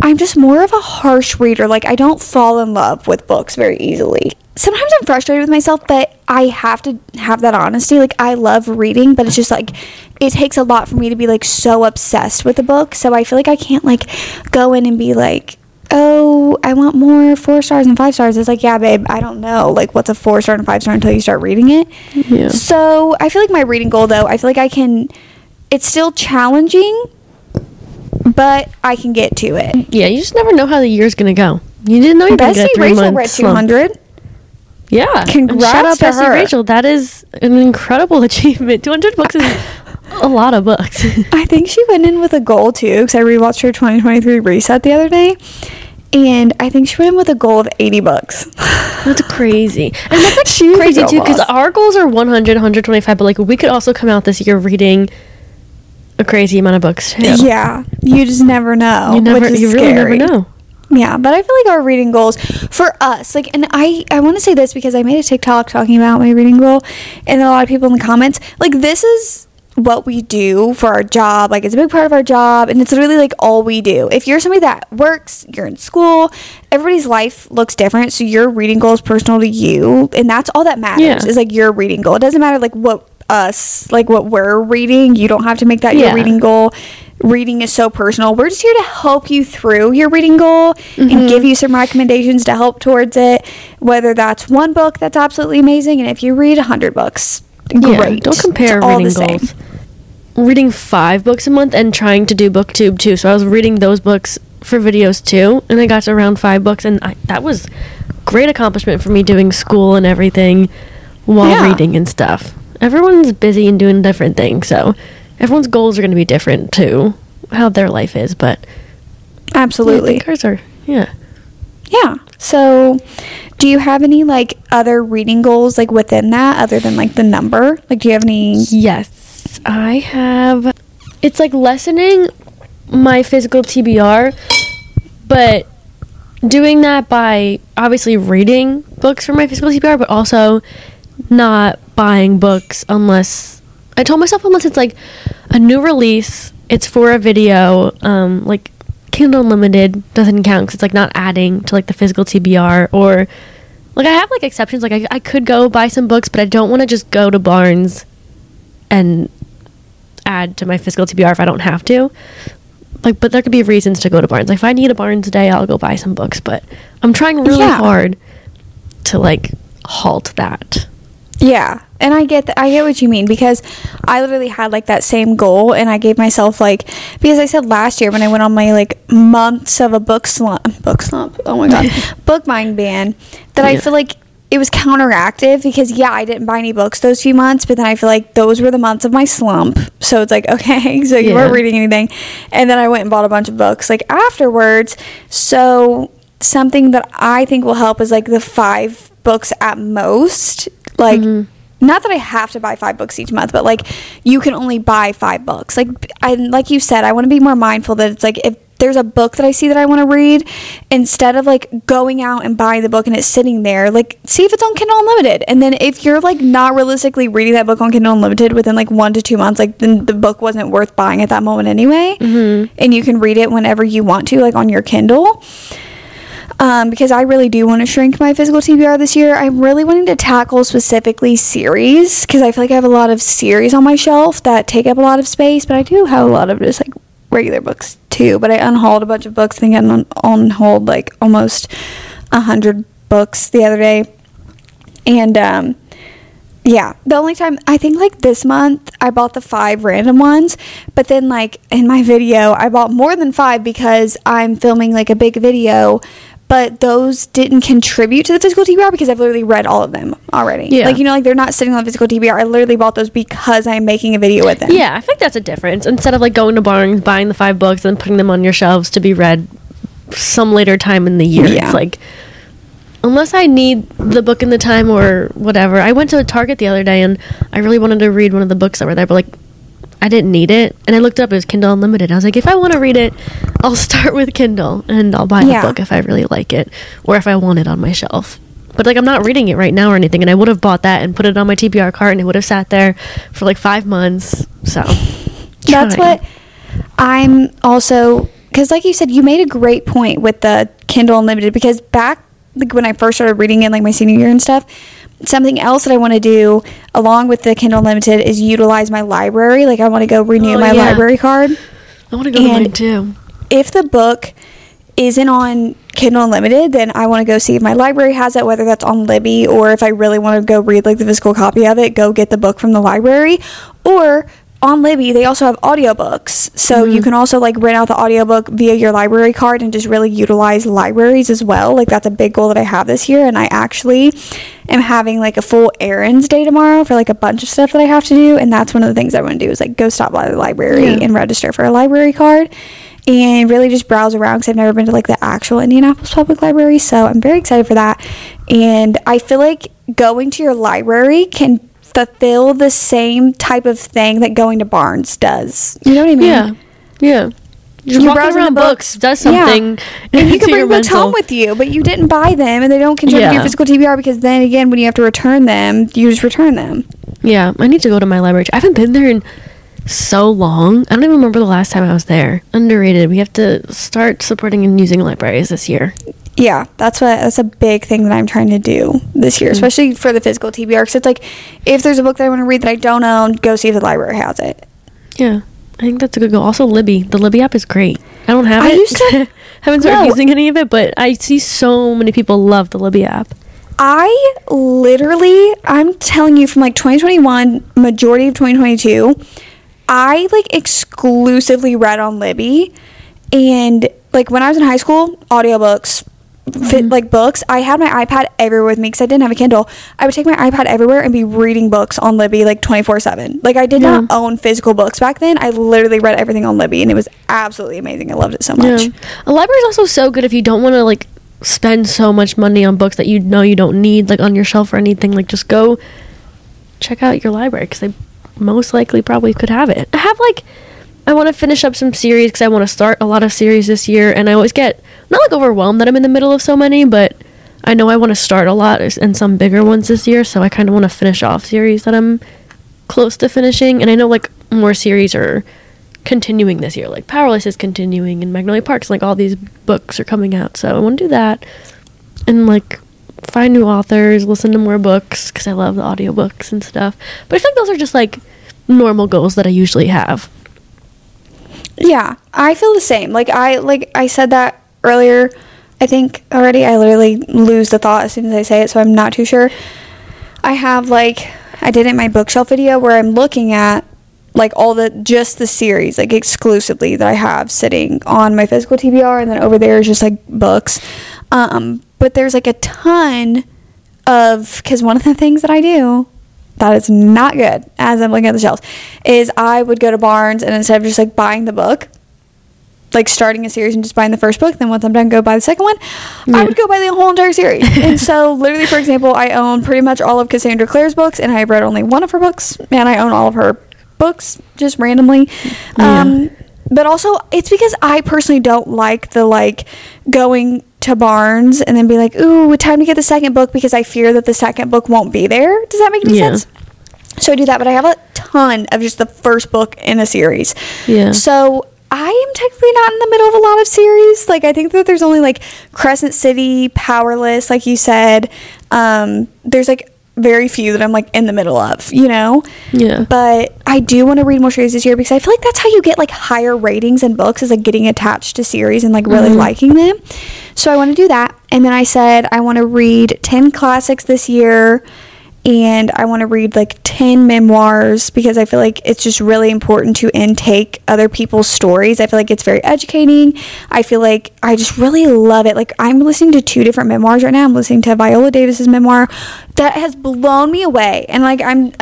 I'm just more of a harsh reader. Like I don't fall in love with books very easily. Sometimes I'm frustrated with myself, but I have to have that honesty. Like I love reading, but it's just like it takes a lot for me to be like so obsessed with a book. So I feel like I can't like go in and be like, oh, I want more 4 stars and 5 stars. It's like, yeah, babe, I don't know. Like, what's a 4-star and 5-star until you start reading it? Yeah. So I feel like my reading goal, though, I feel like I can, it's still challenging, but I can get to it. Yeah, you just never know how the year's going to go. You didn't know you were going to get a 3-month read 200. Slump. Yeah. Congrats. Shout out to Bessie her. Rachel. That is an incredible achievement. 200 books is a lot of books. I think she went in with a goal too, because I rewatched her 2023 reset the other day, and I think she went in with a goal of 80 books. That's crazy. And that's like she's crazy too, because our goals are 100, 125, but like we could also come out this year reading a crazy amount of books too. Yeah, you just never know. You really never know. Yeah, but I feel like our reading goals for us, like, and I want to say this because I made a TikTok talking about my reading goal, and a lot of people in the comments, like, this is what we do for our job. Like, it's a big part of our job, and it's literally like all we do. If you're somebody that works, you're in school, everybody's life looks different, so your reading goal is personal to you, and that's all that matters. Yeah. Is like your reading goal. It doesn't matter like what we're reading. You don't have to make that your reading goal. Reading is so personal. We're just here to help you through your reading goal, mm-hmm. and give you some recommendations to help towards it, whether that's one book that's absolutely amazing, and if you read 100 books, great. Yeah, don't compare reading goals. Reading 5 books a month and trying to do BookTube too, so I was reading those books for videos too, and I got to around 5 books, and that was great accomplishment for me, doing school and everything while reading and stuff. Everyone's busy and doing different things, so everyone's goals are going to be different too, how their life is, but absolutely, I think ours are. Yeah. So do you have any like other reading goals like within that, other than like the number? Like, do you have any? Yes, I have. It's like lessening my physical TBR, but doing that by obviously reading books for my physical TBR, but also not buying books unless it's like a new release, it's for a video, like Kindle Unlimited doesn't count because it's like not adding to like the physical TBR, or like I have like exceptions, like I could go buy some books, but I don't want to just go to Barnes and add to my physical TBR if I don't have to, like, but there could be reasons to go to Barnes. Like if I need a Barnes day, I'll go buy some books, but I'm trying really hard to like halt that. Yeah, and I get what you mean, because I literally had like that same goal, and I gave myself like, because I said last year when I went on my like months of a book slump, oh my god, book mind ban, that I feel like it was counteractive, because I didn't buy any books those few months, but then I feel like those were the months of my slump, so it's like, okay, so you weren't reading anything, and then I went and bought a bunch of books like afterwards. So something that I think will help is like the 5 books at most. Like, mm-hmm. not that I have to buy 5 books each month, but, like, you can only buy 5 books. Like, like you said, I want to be more mindful that it's, like, if there's a book that I see that I want to read, instead of, like, going out and buying the book and it's sitting there, like, see if it's on Kindle Unlimited. And then if you're, like, not realistically reading that book on Kindle Unlimited within, like, 1 to 2 months, like, then the book wasn't worth buying at that moment anyway. Mm-hmm. And you can read it whenever you want to, like, on your Kindle. Because I really do want to shrink my physical TBR this year. I'm really wanting to tackle specifically series, because I feel like I have a lot of series on my shelf that take up a lot of space, but I do have a lot of just like regular books too. But I unhauled a bunch of books. I think I unhauled like almost 100 books the other day. And the only time, I think like this month, I bought the 5 random ones, but then like in my video, I bought more than 5 because I'm filming like a big video, but those didn't contribute to the physical TBR because I've literally read all of them already. Yeah. Like, you know, like they're not sitting on the physical TBR. I literally bought those because I'm making a video with them. Yeah, I think that's a difference. Instead of like going to Barnes, buying the 5 books and putting them on your shelves to be read some later time in the year. Yeah. It's like, unless I need the book in the time or whatever. I went to Target the other day and I really wanted to read one of the books that were there, but like I didn't need it, and I looked it up. It was Kindle Unlimited. I was like, if I want to read it, I'll start with Kindle, and I'll buy the book if I really like it, or if I want it on my shelf. But, like, I'm not reading it right now or anything, and I would have bought that and put it on my TBR cart, and it would have sat there for, like, 5 months, so. That's what I'm also, because, like you said, you made a great point with the Kindle Unlimited, because back, like, when I first started reading it, like, my senior year and stuff, something else that I want to do along with the Kindle Unlimited is utilize my library. Like, I want to go renew my library card. I want to go to mine, too. If the book isn't on Kindle Unlimited, then I want to go see if my library has it, whether that's on Libby, or if I really want to go read, like, the physical copy of it, go get the book from the library. Or on Libby, they also have audiobooks, so you can also, like, rent out the audiobook via your library card and just really utilize libraries as well. Like, that's a big goal that I have this year, and I actually am having, like, a full errands day tomorrow for, like, a bunch of stuff that I have to do, and that's one of the things I want to do is, like, go stop by the library and register for a library card and really just browse around, because I've never been to, like, the actual Indianapolis Public Library, so I'm very excited for that. And I feel like going to your library can fulfill the same type of thing that going to Barnes does. You know what I mean? Yeah. You're browsing around books, does something. Yeah. And you can bring books home with you, but you didn't buy them, and they don't contribute to your physical TBR, because then again, when you have to return them, you just return them. Yeah, I need to go to my library. I haven't been there in so long. I don't even remember the last time I was there. Underrated. We have to start supporting and using libraries this year. Yeah, that's a big thing that I'm trying to do this year, especially for the physical TBR, because it's like, if there's a book that I want to read that I don't own, go see if the library has it. Yeah, I think that's a good goal. Also, Libby. The Libby app is great. I don't have it. I used to. Haven't started using any of it, but I see so many people love the Libby app. I literally, I'm telling you, from like 2021, majority of 2022, I like exclusively read on Libby. And like when I was in high school, audiobooks, like books, I had my iPad everywhere with me because I didn't have a Kindle. I would take my iPad everywhere and be reading books on Libby like 24/7. Like I did not own physical books back then. I literally read everything on Libby, and it was absolutely amazing. I loved it so much. A library is also so good if you don't want to like spend so much money on books that you know you don't need, like on your shelf or anything. Like just go check out your library because they most likely probably could have it. I have like, I want to finish up some series because I want to start a lot of series this year, and I always get not like overwhelmed that I'm in the middle of so many, but I know I want to start a lot and some bigger ones this year, so I kind of want to finish off series that I'm close to finishing. And I know like more series are continuing this year, like Powerless is continuing and Magnolia Parks, like all these books are coming out, so I want to do that and like find new authors, listen to more books, because I love the audiobooks and stuff. But I think those are just like normal goals that I usually have. Yeah, I feel the same. Like I said that earlier, I think already. I literally lose the thought as soon as I say it, so I'm not too sure. I have like, I did it in my bookshelf video where I'm looking at like all the, just the series, like exclusively that I have sitting on my physical TBR, and then over there is just like books. But there's like a ton of, because one of the things that I do that is not good as I'm looking at the shelves is I would go to Barnes, and instead of just like buying the book, like starting a series and just buying the first book, then once I'm done, go buy the second one, I would go buy the whole entire series. And so literally, for example, I own pretty much all of Cassandra Clare's books, and I've read only one of her books, and I own all of her books just randomly. But also it's because I personally don't like the like going to Barnes and then be like, ooh, time to get the second book, because I fear that the second book won't be there. Does that make any sense? So I do that, but I have a ton of just the first book in a series. So I am technically not in the middle of a lot of series. Like I think that there's only like Crescent City, Powerless, like you said. There's like very few that I'm like in the middle of, you know? But I do want to read more series this year, because I feel like that's how you get like higher ratings in books, is like getting attached to series and like really liking them. So I want to do that. And then I said I want to read 10 classics this year, and I want to read like 10 memoirs, because I feel like it's just really important to intake other people's stories. I feel like it's very educating. I feel like I just really love it. Like I'm listening to 2 different memoirs right now. I'm listening to Viola Davis's memoir that has blown me away, and like I'm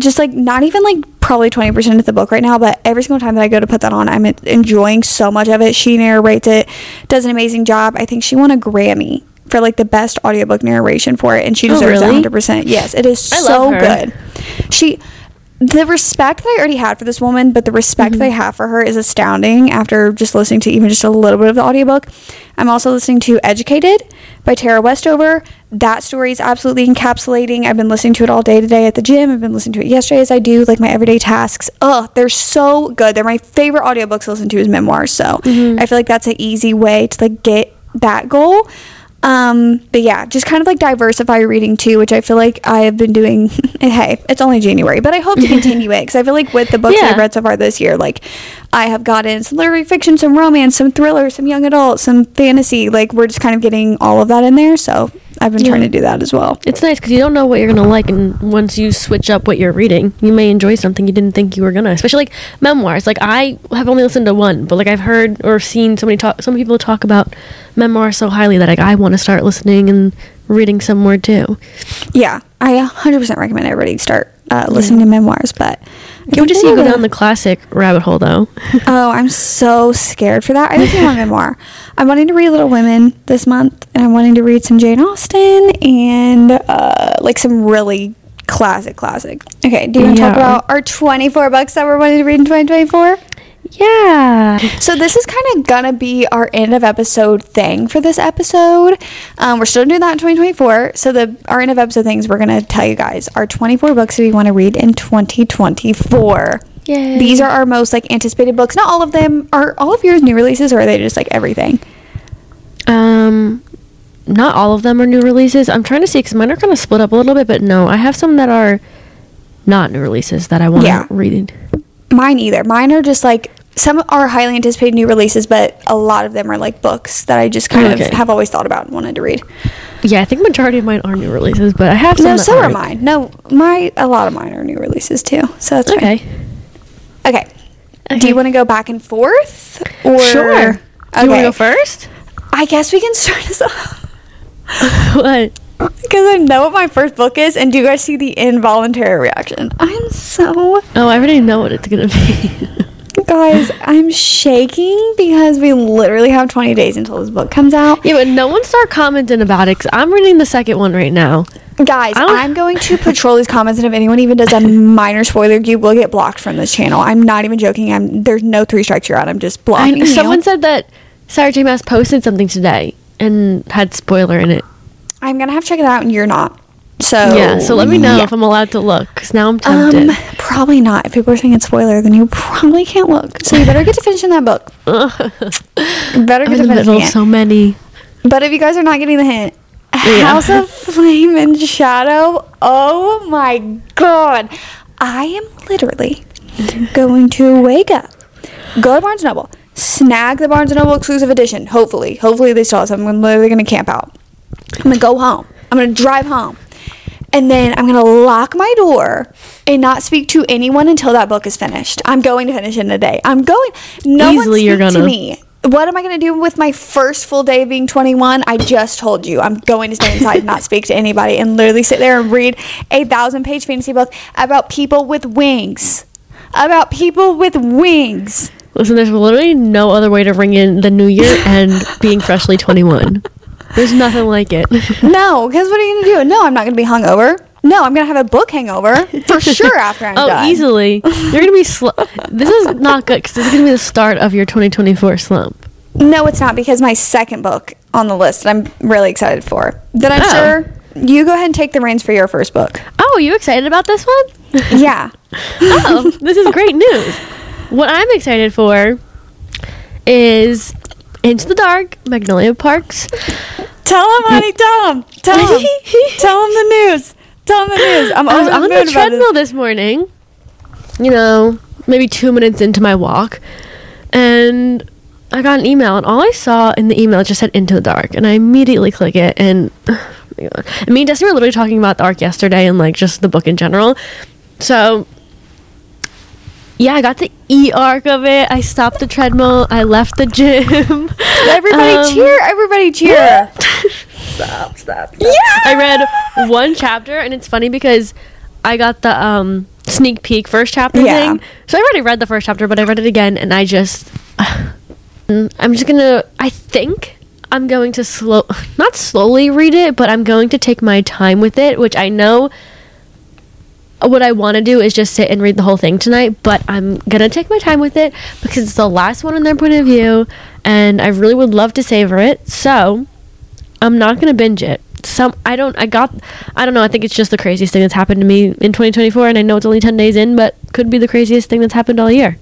just like not even like probably 20% of the book right now, but every single time that I go to put that on, I'm enjoying so much of it. She narrates it, does an amazing job. I think she won a Grammy for like the best audiobook narration for it, and she deserves 100%. Yes, it is so good. She the respect that I already had for this woman, but the respect that I have for her is astounding after just listening to even just a little bit of the audiobook. I'm also listening to Educated by Tara Westover. That story is absolutely encapsulating. I've been listening to it all day today at the gym. I've been listening to it yesterday as I do, like, my everyday tasks. Oh, they're so good. They're my favorite audiobooks to listen to is memoirs. So I feel like that's an easy way to, like, get that goal. But yeah, just kind of like diversify reading too, which I feel like I have been doing. Hey, it's only January, but I hope to continue it because I feel like with the books I've read so far this year, like I have gotten some literary fiction, some romance, some thriller, some young adult, some fantasy. Like we're just kind of getting all of that in there. So I've been trying to do that as well. It's nice because you don't know what you're going to like. And once you switch up what you're reading, you may enjoy something you didn't think you were going to, especially like memoirs. Like I have only listened to one, but like I've heard or seen some people talk about memoirs so highly that like I want to start listening and reading some more too. Yeah, I 100% recommend everybody start listening to memoirs, but I want to see you go down the classic rabbit hole though. Oh, I'm so scared for that. I think I want a memoir. I'm wanting to read Little Women this month, and I'm wanting to read some Jane Austen and like some really classic. Okay, do you want to talk about our 24 books that we're wanting to read in 2024? Yeah. So this is kind of gonna be our end of episode thing for this episode. We're still doing that in 2024. So our end of episode things, we're gonna tell you guys our 24 books that we want to read in 2024. Yay. These are our most like anticipated books. Not all of them. Are all of yours new releases, or are they just like everything? Not all of them are new releases. I'm trying to see because mine are kind of split up a little bit, but no, I have some that are not new releases that I want to read. Mine either. Mine are just like some are highly anticipated new releases, but a lot of them are like books that I just kind of have always thought about and wanted to read. Yeah, I think majority of mine are new releases, but I have some. No, so are mine. No, a lot of mine are new releases too. So that's fine. Okay. Do you want to go back and forth? Or sure. Okay. You want to go first? I guess we can start us off. What? Because I know what my first book is, and do you guys see the involuntary reaction? I'm so... Oh, I already know what it's going to be. Guys, I'm shaking because we literally have 20 days until this book comes out. Yeah, but no one start commenting about it because I'm reading the second one right now. Guys, I'm going to patrol these comments, and if anyone even does a minor spoiler, you will get blocked from this channel. I'm not even joking. There's no 3 strikes you're out. I'm just blocking you. Someone said that Sarah J. Maas posted something today and had spoiler in it. I'm going to have to check it out, and you're not. So yeah, so let me know if I'm allowed to look, because now I'm tempted. Probably not. If people are saying it's spoiler, then you probably can't look. So you better get to finishing that book. So many. But if you guys are not getting the hint, House of Flame and Shadow, oh my God. I am literally going to wake up, go to Barnes & Noble, snag the Barnes & Noble exclusive edition, hopefully. Hopefully they still have something. I'm literally going to camp out. I'm going to go home. I'm going to drive home. And then I'm going to lock my door and not speak to anyone until that book is finished. I'm going to finish it in a day. I'm going. No one speak to me. What am I going to do with my first full day of being 21? I just told you. I'm going to stay inside and not speak to anybody and literally sit there and read a 1,000-page fantasy book about people with wings. About people with wings. Listen, there's literally no other way to ring in the new year and being freshly 21. There's nothing like it. No, because what are you going to do? No, I'm not going to be hungover. No, I'm going to have a book hangover for sure after I'm done. Oh, easily. You're going to be This is not good because this is going to be the start of your 2024 slump. No, it's not, because my second book on the list that I'm really excited for. Then I'm sure you go ahead and take the reins for your first book. Oh, are you excited about this one? Yeah. Oh, this is great news. What I'm excited for is... Into the Dark, Magnolia Parks. Tell him, honey. Tell him. Tell him. Tell him the news. Tell him the news. I was on the treadmill this morning, maybe 2 minutes into my walk, and I got an email, and all I saw in the email just said Into the Dark, and I immediately click it, and me and Destiny were literally talking about the arc yesterday and, like, just the book in general, so... Yeah, I got the e-arc of it. I stopped the treadmill. I left the gym. Everybody cheer. Everybody cheer. Stop. Yeah! I read one chapter, and it's funny because I got the sneak peek first chapter thing. So I already read the first chapter, but I read it again, and I just... I think I'm going to not slowly read it, but I'm going to take my time with it, which I know... what I want to do is just sit and read the whole thing tonight, but I'm gonna take my time with it because it's the last one in their point of view and I really would love to savor it, so I'm not gonna binge it. I think it's just the craziest thing that's happened to me in 2024, and I know it's only 10 days in, but could be the craziest thing that's happened all year.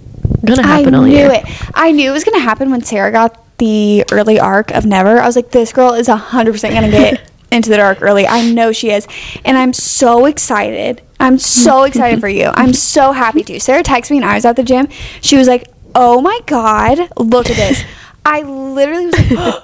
I knew it was gonna happen when Sarah got the early arc of Never. I was like, this girl is 100% gonna get Into the Dark early. I know she is, and I'm so excited. I'm so excited for you. I'm so happy too. Sarah texted me and I was at the gym. She was like, oh my god, look at this. I literally was like,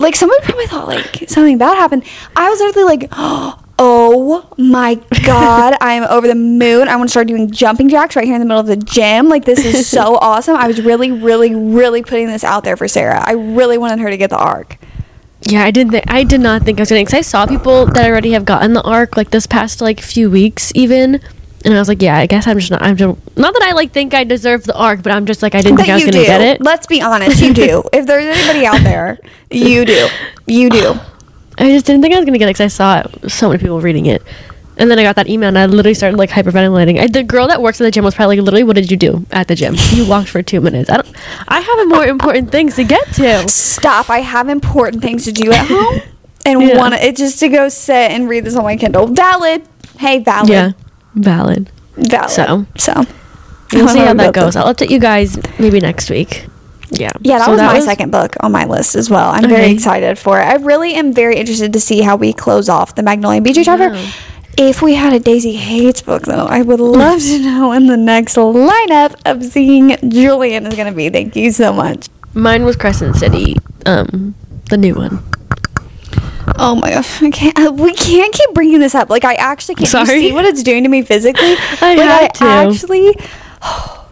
like somebody probably thought like something bad happened. I was literally like, oh my god, I'm over the moon. I want to start doing jumping jacks right here in the middle of the gym. Like, this is so awesome. I was really, really, really putting this out there for Sarah. I really wanted her to get the arc. Yeah, I did not think I was gonna, because I saw people that already have gotten the arc like this past like few weeks even, and I was like, yeah, I guess I'm just not that I like think I deserve the arc, but I'm just like, I didn't think I was gonna get it. Let's be honest, you do. If there's anybody out there, you do. I just didn't think I was gonna get it because I saw so many people reading it, and then I got that email and I literally started like hyperventilating. The girl that works at the gym was probably like, literally, what did you do at the gym? You walked for 2 minutes. I have more important things to get to. Stop. I have important things to do at home, and want it just to go sit and read this on my Kindle. Valid. Hey, valid. Yeah, valid. Valid. So we'll see how that goes. I'll update you guys maybe next week. Yeah, that was my second book on my list as well. I'm very excited for it. I really am very interested to see how we close off the Magnolia BJ chapter. Yeah. If we had a Daisy Hates book, though, I would love to know in the next lineup of seeing Julian is going to be. Thank you so much. Mine was Crescent City, the new one. Oh my gosh, we can't keep bringing this up. Like, I actually can't. Sorry. You see what it's doing to me physically?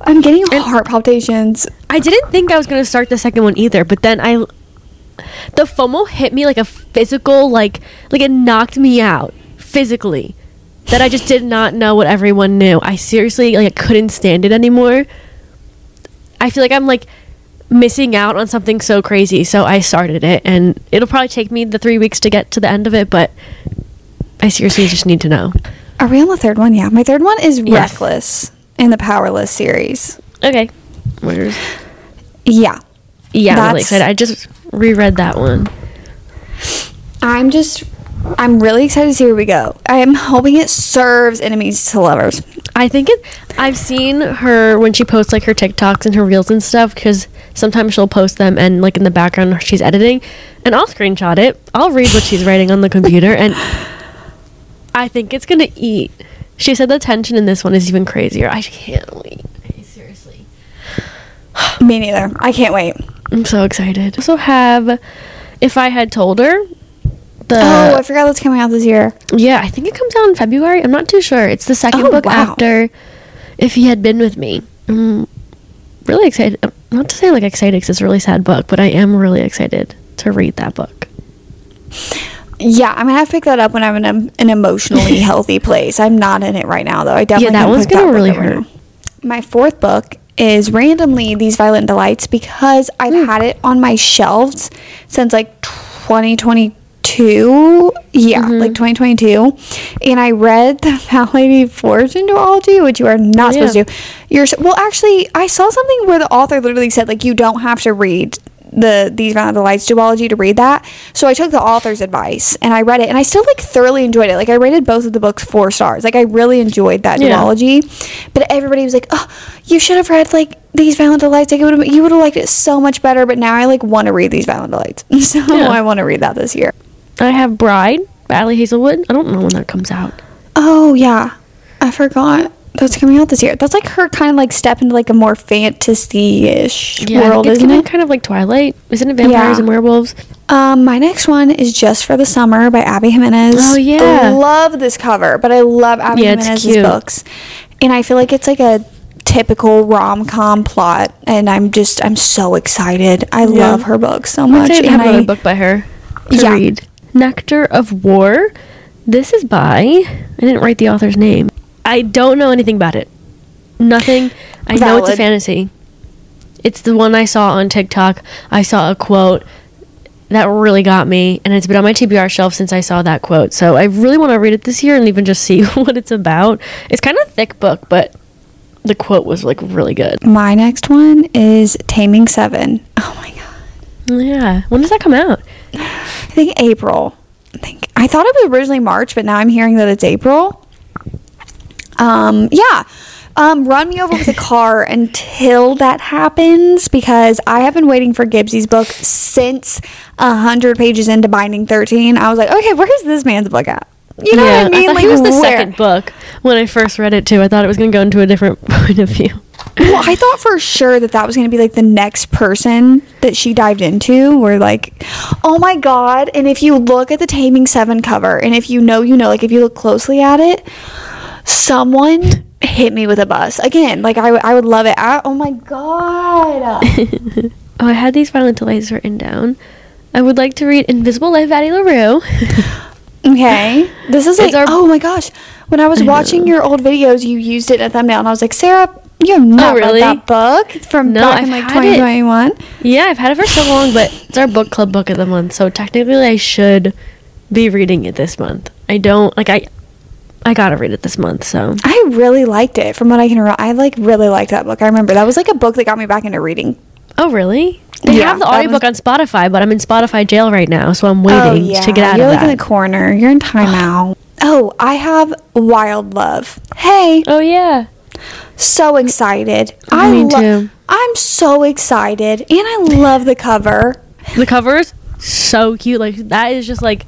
I'm getting heart palpitations. I didn't think I was going to start the second one either, but then the FOMO hit me like a physical, like it knocked me out. Physically, that I just did not know what everyone knew. I seriously, like, I couldn't stand it anymore. I feel like I'm like missing out on something so crazy, so I started it, and it'll probably take me the 3 weeks to get to the end of it, but I seriously just need to know. Are we on the third one? Yeah, my third one is Reckless in the Powerless series. Okay. Where's... Yeah, I'm really excited. I just reread that one. I'm really excited to see where we go. I am hoping it serves enemies to lovers. I think it... I've seen her when she posts, like, her TikToks and her reels and stuff, because sometimes she'll post them, and, like, in the background she's editing, and I'll screenshot it. I'll read what she's writing on the computer, and I think it's going to eat. She said the tension in this one is even crazier. I can't wait. Seriously. Me neither. I can't wait. I'm so excited. I also have If I Had Told Her... I forgot that's coming out this year. Yeah, I think it comes out in February. I'm not too sure. It's the second book after If He Had Been With Me. I'm really excited. Not to say like excited because it's a really sad book, but I am really excited to read that book. Yeah, I'm going to have to pick that up when I'm in an emotionally healthy place. I'm not in it right now, though. I definitely that one's going to really hurt. My fourth book is randomly These Violent Delights, because I've had it on my shelves since like 2022. Like 2022, and I read the Fat Lady Fortune Duology, which you are not supposed to do. I saw something where the author literally said, like, you don't have to read These Violent Delights duology to read that, so I took the author's advice and I read it, and I still like thoroughly enjoyed it. Like, I rated both of the books 4 stars. Like, I really enjoyed that duology, but everybody was like, oh, you should have read like These Violent Delights, like, you would have liked it so much better. But now I like want to read These Violent Delights, so I want to read that this year. I have Bride by Allie Hazelwood. I don't know when that comes out. Oh, yeah. I forgot that's coming out this year. That's, like, her kind of, like, step into, like, a more fantasy-ish world, isn't it? Kind of like Twilight. Isn't it vampires and werewolves? My next one is Just for the Summer by Abby Jimenez. Oh, yeah. I love this cover, but I love Abby Jimenez's books. And I feel like it's, like, a typical rom-com plot, and I'm so excited. I love her books so much. I have another book by her to read. Nectar of War. This is by... I didn't write the author's name. I don't know anything about it. Nothing. I know it's a fantasy. It's the one I saw on TikTok. I saw a quote. That really got me, and it's been on my TBR shelf since I saw that quote. So I really want to read it this year and even just see what it's about. It's kind of a thick book, but the quote was, like, really good. My next one is Taming Seven. Oh, my God. Yeah. When does that come out? I think April. I thought it was originally March, but now I'm hearing that it's April. Yeah. Run me over with a car until that happens, because I have been waiting for Gibbsy's book since 100 pages into Binding 13. I was like, okay, where's this man's book at? You know what I mean? I thought, like, it was the second book when I first read it too. I thought it was going to go into a different point of view. Well, I thought for sure that was going to be, like, the next person that she dived into. We're like, oh my God. And if you look at the Taming Seven cover, and if like, if you look closely at it, someone hit me with a bus again. Like, I would love it. Oh my God. I had These Violent Delights written down. I would like to read Invisible Life of Addie LaRue. Okay, this is like, oh my gosh, when I was watching your old videos, you used it in a thumbnail, and I was like, Sarah, you have not read that book. It's from back in, like, 2021. Yeah, I've had it for so long, but it's our book club book of the month, so technically I should be reading it this month. I don't, like, I gotta read it this month, so. I really liked it, from what I can remember. I, like, really liked that book. I remember that was, like, a book that got me back into reading. Oh, really? They have the audiobook on Spotify, but I'm in Spotify jail right now, so I'm waiting to get out of that. You're in the corner. You're in timeout. Oh, I have Wild Love. Hey. Oh, yeah. So excited. Me too. I'm so excited, and I love the cover. The cover's so cute. Like, that is just, like,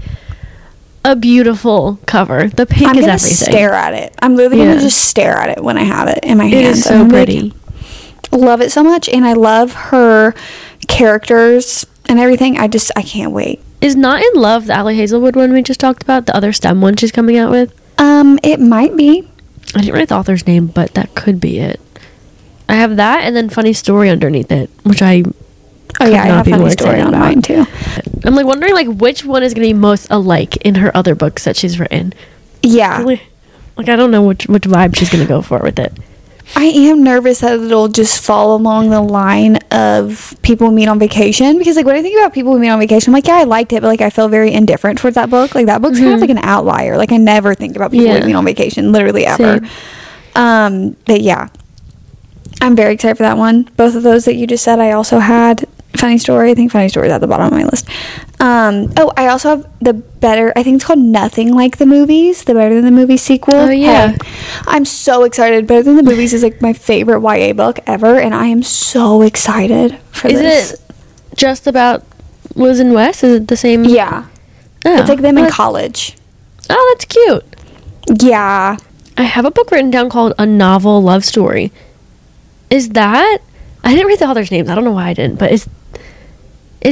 a beautiful cover. The pink is everything. I'm going to stare at it. I'm literally going to just stare at it when I have it in my hand. It is so pretty. Love it so much, and I love her characters and everything. I can't wait. Is Not in Love the Allie Hazelwood one we just talked about, the other STEM one she's coming out with? It might be. I didn't write the author's name, but that could be it. I have that, and then Funny Story underneath it, which I have Funny Story on mine too. I'm like wondering, like, which one is going to be most alike in her other books that she's written. Yeah, like I don't know which vibe she's going to go for with it. I am nervous that it'll just fall along the line of People We Meet on Vacation, because, like, when I think about People We Meet on Vacation, I'm like, yeah, I liked it, but, like, I feel very indifferent towards that book. Like, that book's kind of like an outlier. Like, I never think about People We Meet on Vacation, literally ever. Same. But yeah, I'm very excited for that one. Both of those that you just said, I also had Funny Story. I think Funny Story is at the bottom of my list. I also have I think it's called Nothing Like the Movies, the Better Than the Movies sequel. Oh, yeah. Hey, I'm so excited. Better Than the Movies is, like, my favorite YA book ever, and I am so excited for this. Is it just about Liz and Wes? Is it the same? Yeah. Oh, it's, like, them in college. Oh, that's cute. Yeah. I have a book written down called A Novel Love Story. Is that... I didn't read the author's names. I don't know why I didn't, but is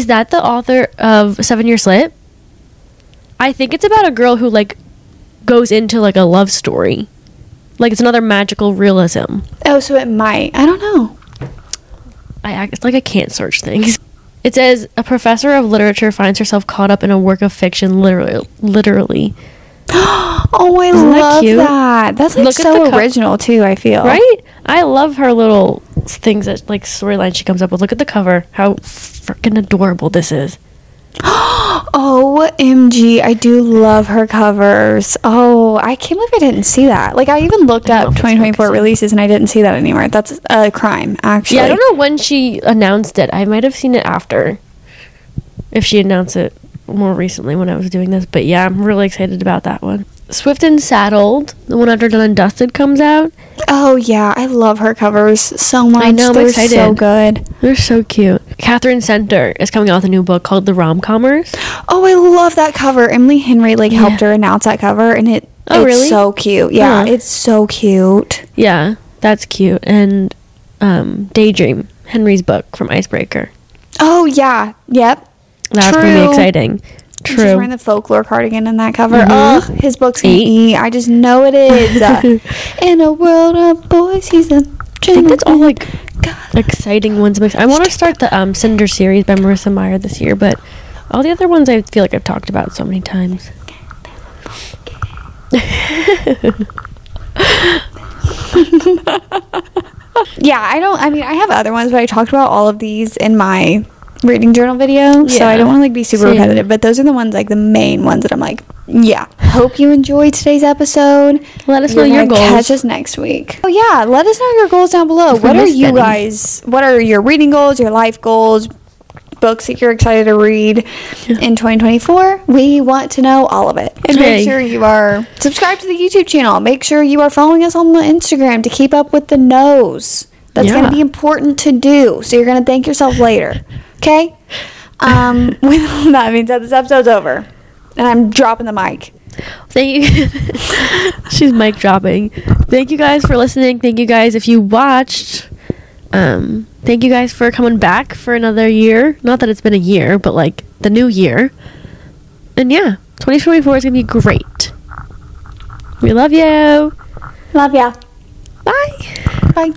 that the author of 7-Year Slip? I think it's about a girl who, like, goes into, like, a love story. Like, it's another magical realism. Oh, so it might. I don't know. It's like I can't search things. It says, a professor of literature finds herself caught up in a work of fiction, literally. Oh, I love that. That's, like, so original, too, I feel. Right? I love her little things that, like, storyline she comes up with. Look at the cover. How freaking adorable this is. OMG, I do love her covers. Oh, I can't believe I didn't see that. Like, I even looked up 2024 releases, and I didn't see that anywhere. That's a crime, actually. Yeah, I don't know when she announced it. I might have seen it after, if she announced it more recently when I was doing this. But yeah, I'm really excited about that one. Swift and Saddled, the one after Done and Dusted comes out. Oh yeah, I love her covers so much. I know, they're so good. They're so cute. Catherine Center is coming out with a new book called The Rom-Commers. Oh, I love that cover. Emily Henry helped her announce that cover, and it's so cute. Yeah, it's so cute. Yeah, that's cute. And Daydream, Henry's book from Icebreaker. Oh yeah, yep. That's going to be exciting. True. She's wearing the folklore cardigan in that cover. Mm-hmm. Ugh, his book's going to eat. I just know it is. In a world of boys, he's a gentleman. That's all, like, exciting ones. I want to start the Cinder series by Marissa Meyer this year, but all the other ones I feel like I've talked about so many times. Yeah, I have other ones, but I talked about all of these in my reading journal video, so I don't want to be super repetitive, but those are the ones, like, the main ones that I'm like, hope you enjoyed today's episode. Let us know your goals. Catch us next week. Oh yeah, let us know your goals down below. What are you guys, what are your reading goals, your life goals, books that you're excited to read in 2024? We want to know all of it. And make sure you are subscribed to the YouTube channel. Make sure you are following us on the Instagram to keep up with the knows. That's going to be important to do, so you're going to thank yourself later. Okay? With all that being said, this episode's over. And I'm dropping the mic. Thank you. She's mic dropping. Thank you guys for listening. Thank you guys if you watched. Thank you guys for coming back for another year. Not that it's been a year, but like the new year. And 2024 is going to be great. We love you. Love ya. Bye. Bye.